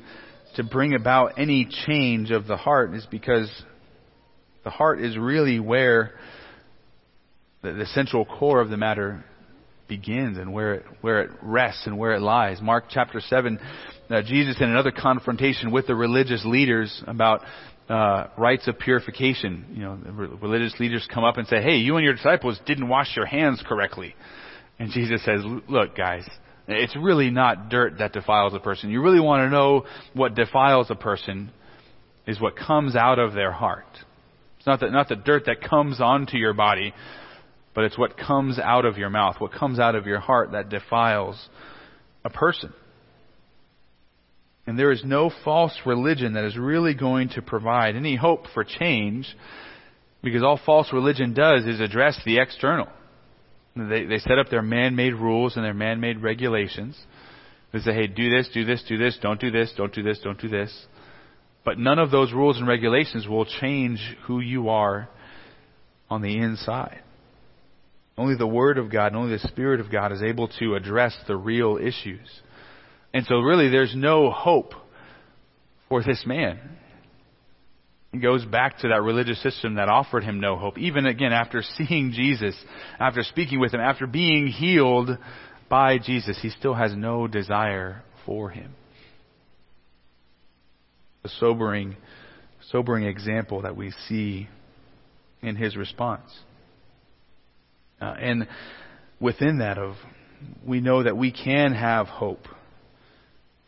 to bring about any change of the heart is because the heart is really where the, the central core of the matter begins, and where it, where it rests and where it lies. Mark chapter seven, uh, Jesus in another confrontation with the religious leaders about uh, rites of purification. You know, the re- religious leaders come up and say, "Hey, you and your disciples didn't wash your hands correctly." And Jesus says, "Look, guys, it's really not dirt that defiles a person. You really want to know what defiles a person is what comes out of their heart." It's not the, not the dirt that comes onto your body, but it's what comes out of your mouth, what comes out of your heart that defiles a person. And there is no false religion that is really going to provide any hope for change, because all false religion does is address the external. They, they set up their man-made rules and their man-made regulations. They say, hey, do this, do this, do this, don't do this, don't do this, don't do this. But none of those rules and regulations will change who you are on the inside. Only the Word of God and only the Spirit of God is able to address the real issues. And so really there's no hope for this man. He goes back to that religious system that offered him no hope. Even again, after seeing Jesus, after speaking with him, after being healed by Jesus, he still has no desire for him. A sobering, sobering example that we see in his response. Uh, and within that, of we know that we can have hope.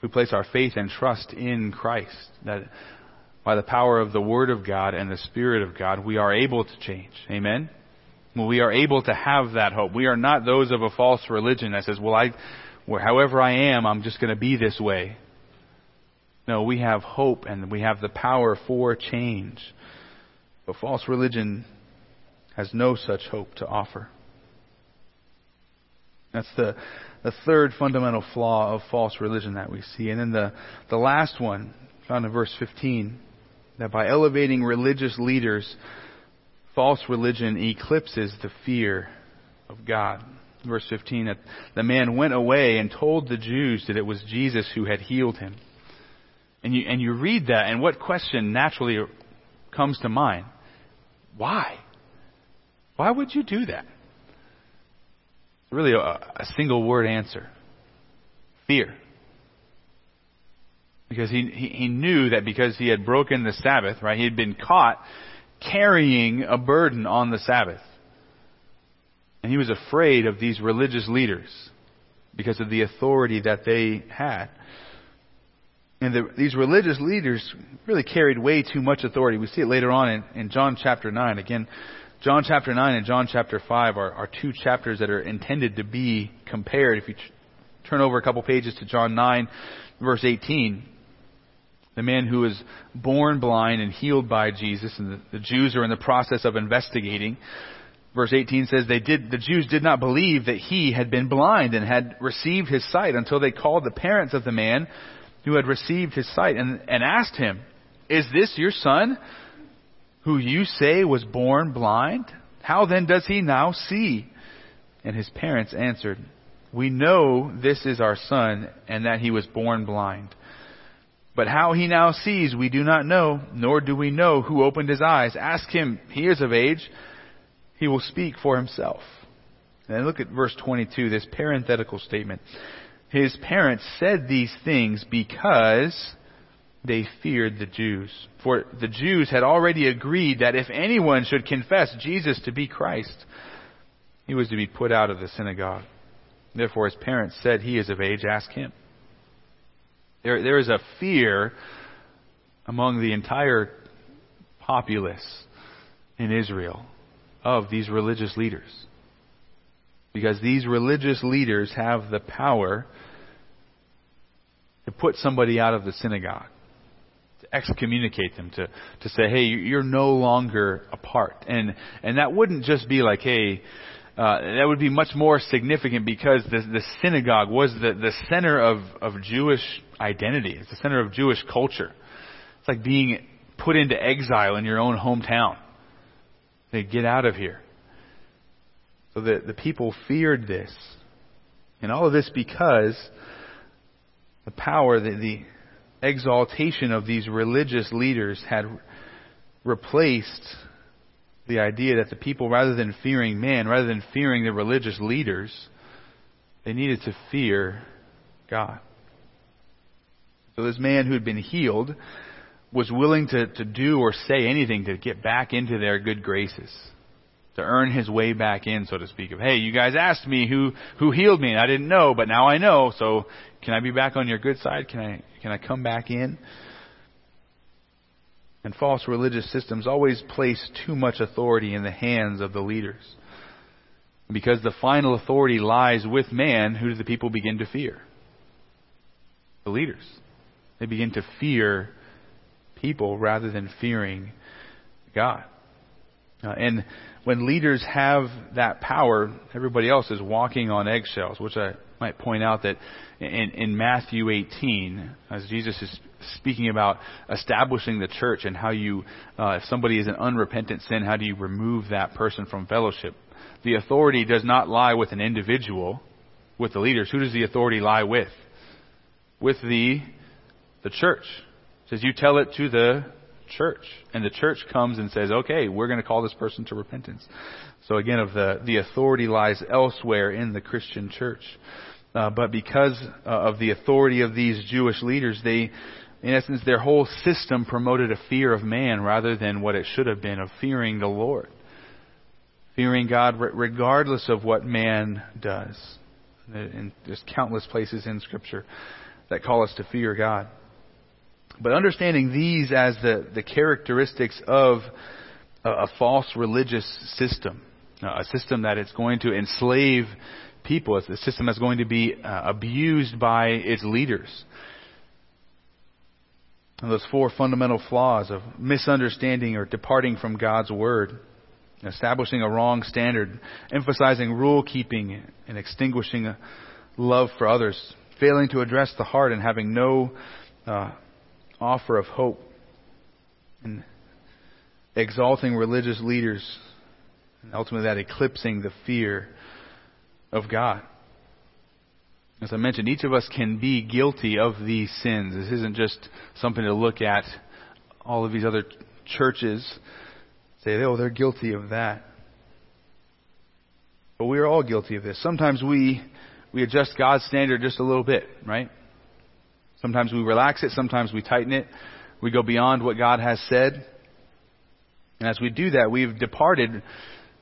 We place our faith and trust in Christ. That by the power of the Word of God and the Spirit of God, we are able to change. Amen? Well, we are able to have that hope. We are not those of a false religion that says, well, I, however I am, I'm just going to be this way. No, we have hope and we have the power for change. But false religion has no such hope to offer. That's the, the third fundamental flaw of false religion that we see. And then the, the last one, found in verse fifteen, that by elevating religious leaders, false religion eclipses the fear of God. Verse fifteen, that the man went away and told the Jews that it was Jesus who had healed him. And you and you read that, and what question naturally comes to mind? Why? Why would you do that? Really, a, a single word answer. Fear. Because he, he he knew that because he had broken the Sabbath, right? He had been caught carrying a burden on the Sabbath. And he was afraid of these religious leaders because of the authority that they had. And the, these religious leaders really carried way too much authority. We see it later on in, in John chapter nine. Again, John chapter nine and John chapter five are, are two chapters that are intended to be compared. If you tr- turn over a couple pages to John nine, verse eighteen, the man who was born blind and healed by Jesus, and the, the Jews are in the process of investigating. Verse eighteen says, they did, the Jews did not believe that he had been blind and had received his sight until they called the parents of the man who had received his sight and, and asked him, "Is this your son, who you say was born blind? How then does he now see?" And his parents answered, "We know this is our son, and that he was born blind. But how he now sees, we do not know, nor do we know who opened his eyes. Ask him, he is of age. He will speak for himself." And look at verse twenty-two, this parenthetical statement. His parents said these things because they feared the Jews. For the Jews had already agreed that if anyone should confess Jesus to be Christ, he was to be put out of the synagogue. Therefore his parents said, "He is of age, ask him." There, there is a fear among the entire populace in Israel of these religious leaders, because these religious leaders have the power to put somebody out of the synagogue, to excommunicate them, to, to say, "Hey, you're no longer a part." And and that wouldn't just be like, hey, uh, that would be much more significant, because the, the synagogue was the, the center of, of Jewish identity. It's the center of Jewish culture. It's like being put into exile in your own hometown. They get out of here. So the, the people feared this. And all of this because the power, the, the exaltation of these religious leaders had replaced the idea that the people, rather than fearing man, rather than fearing the religious leaders, they needed to fear God. So this man who had been healed was willing to, to do or say anything to get back into their good graces, to earn his way back in, so to speak, of, "Hey, you guys asked me who, who healed me, and I didn't know, but now I know, so can I be back on your good side? Can I can I come back in?" And false religious systems always place too much authority in the hands of the leaders, because the final authority lies with man. Who do the people begin to fear? The leaders. They begin to fear people rather than fearing God. Uh, and when leaders have that power, everybody else is walking on eggshells, which I might point out that in, in Matthew eighteen, as Jesus is speaking about establishing the church and how you, uh, if somebody is an unrepentant sin, how do you remove that person from fellowship? The authority does not lie with an individual, with the leaders. Who does the authority lie with? With the, the church. It says, "You tell it to the church," and the church comes and says, "Okay, we're going to call this person to repentance." So again, of the the authority lies elsewhere in the Christian church, uh, but because uh, of the authority of these Jewish leaders, they, in essence, their whole system promoted a fear of man rather than what it should have been, of fearing the Lord, fearing God regardless of what man does. And there's countless places in Scripture that call us to fear God. But understanding these as the, the characteristics of a, a false religious system, a system that it's going to enslave people, it's a system that's going to be uh, abused by its leaders. And those four fundamental flaws of misunderstanding or departing from God's word, establishing a wrong standard, emphasizing rule keeping and extinguishing a love for others, failing to address the heart and having no uh, offer of hope, and exalting religious leaders, and ultimately that eclipsing the fear of God. As I mentioned, each of us can be guilty of these sins. This isn't just something to look at all of these other churches, say, "Oh, they're guilty of that." But we are all guilty of this. Sometimes we we adjust God's standard just a little bit, right? Sometimes we relax it. Sometimes we tighten it. We go beyond what God has said. And as we do that, we've departed.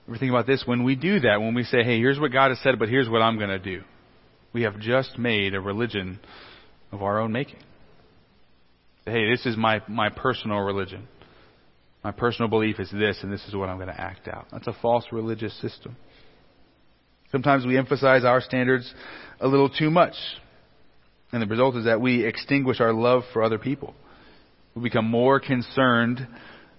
We're thinking about this. When we do that, when we say, "Hey, here's what God has said, but here's what I'm going to do," we have just made a religion of our own making. "Hey, this is my, my personal religion. My personal belief is this, and this is what I'm going to act out. That's a false religious system. Sometimes we emphasize our standards a little too much. And the result is that we extinguish our love for other people. We become more concerned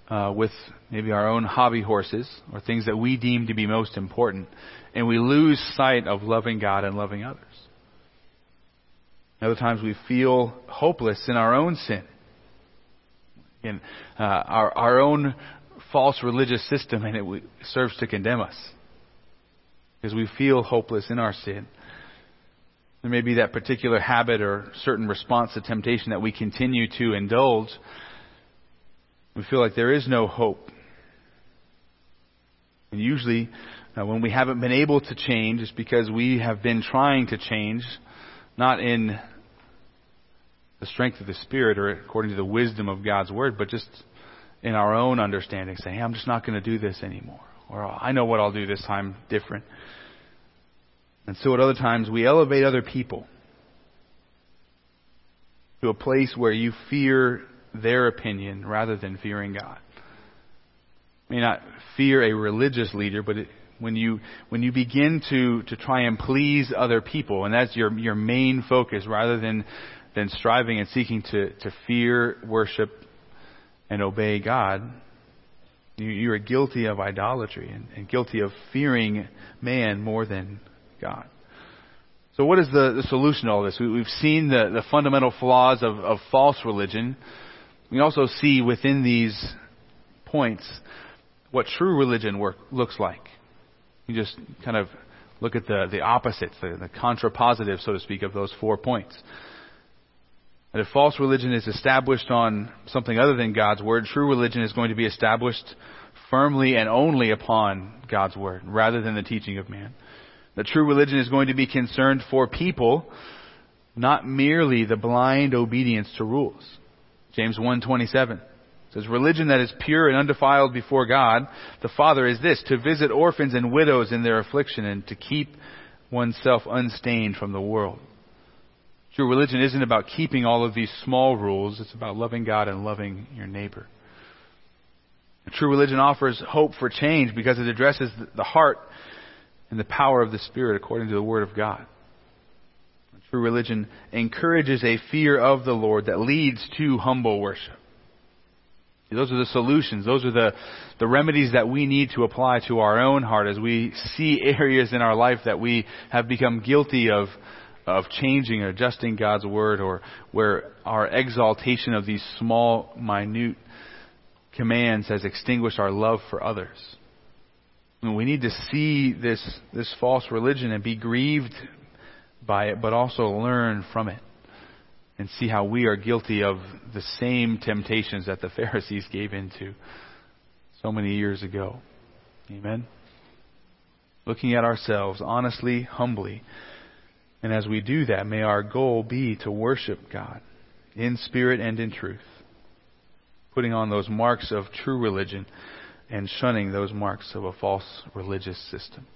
uh, with maybe our own hobby horses or things that we deem to be most important. And we lose sight of loving God and loving others. Other times we feel hopeless in our own sin. In uh, our, our own false religious system, and it serves to condemn us. Because we feel hopeless in our sin. There may be that particular habit or certain response to temptation that we continue to indulge. We feel like there is no hope. And usually, uh, when we haven't been able to change, it's because we have been trying to change, not in the strength of the Spirit or according to the wisdom of God's Word, but just in our own understanding, saying, hey, I'm just not going to do this anymore. Or I know what I'll do this time different. And so at other times we elevate other people to a place where you fear their opinion rather than fearing God. You may not fear a religious leader, but it, when you when you begin to, to try and please other people, and that's your your main focus rather than, than striving and seeking to, to fear, worship, and obey God, you, you are guilty of idolatry and, and guilty of fearing man more than God. So what is the, the solution to all this? We, we've seen the, the fundamental flaws of, of false religion. We also see within these points what true religion work, looks like. You just kind of look at the, the opposites, the, the contrapositive, so to speak, of those four points. And if false religion is established on something other than God's Word, true religion is going to be established firmly and only upon God's Word, rather than the teaching of man. The true religion is going to be concerned for people, not merely the blind obedience to rules. James one twenty-seven says, religion that is pure and undefiled before God, the Father, is this, to visit orphans and widows in their affliction and to keep oneself unstained from the world. True religion isn't about keeping all of these small rules. It's about loving God and loving your neighbor. True religion offers hope for change because it addresses the heart and the power of the Spirit according to the Word of God. True religion encourages a fear of the Lord that leads to humble worship. Those are the solutions. Those are the, the remedies that we need to apply to our own heart as we see areas in our life that we have become guilty of, of changing or adjusting God's Word, or where our exaltation of these small, minute commands has extinguished our love for others. And we need to see this this false religion and be grieved by it, but also learn from it and see how we are guilty of the same temptations that the Pharisees gave into so many years ago. Amen? Looking at ourselves honestly, humbly, and as we do that, may our goal be to worship God in spirit and in truth, putting on those marks of true religion and shunning those marks of a false religious system.